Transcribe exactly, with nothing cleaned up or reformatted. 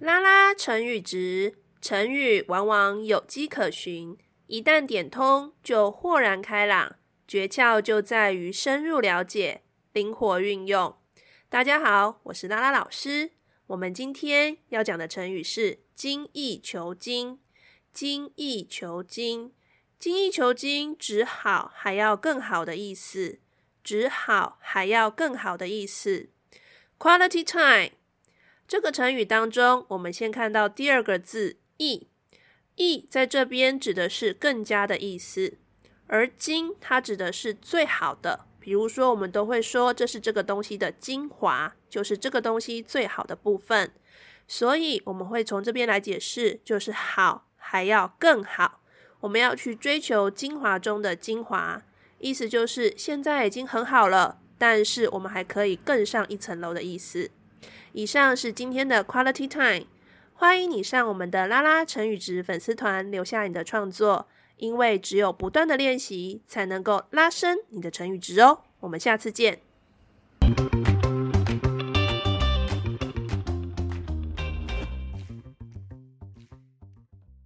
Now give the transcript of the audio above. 拉拉成语直，成语往往有迹可循，一旦点通就豁然开朗，诀窍就在于深入了解，灵活运用。大家好，我是拉拉老师。我们今天要讲的成语是精益求精。精益求精，精益求精只好还要更好的意思，只好还要更好的意思。Quality time，这个成语当中，我们先看到第二个字益，益在这边指的是更加的意思，而精它指的是最好的，比如说我们都会说这是这个东西的精华，就是这个东西最好的部分，所以我们会从这边来解释，就是好还要更好，我们要去追求精华中的精华，意思就是现在已经很好了，但是我们还可以更上一层楼的意思。以上是今天的 Quality Time， 欢迎你上我们的拉拉成语直粉丝团留下你的创作，因为只有不断的练习才能够拉升你的成语直哦。我们下次见。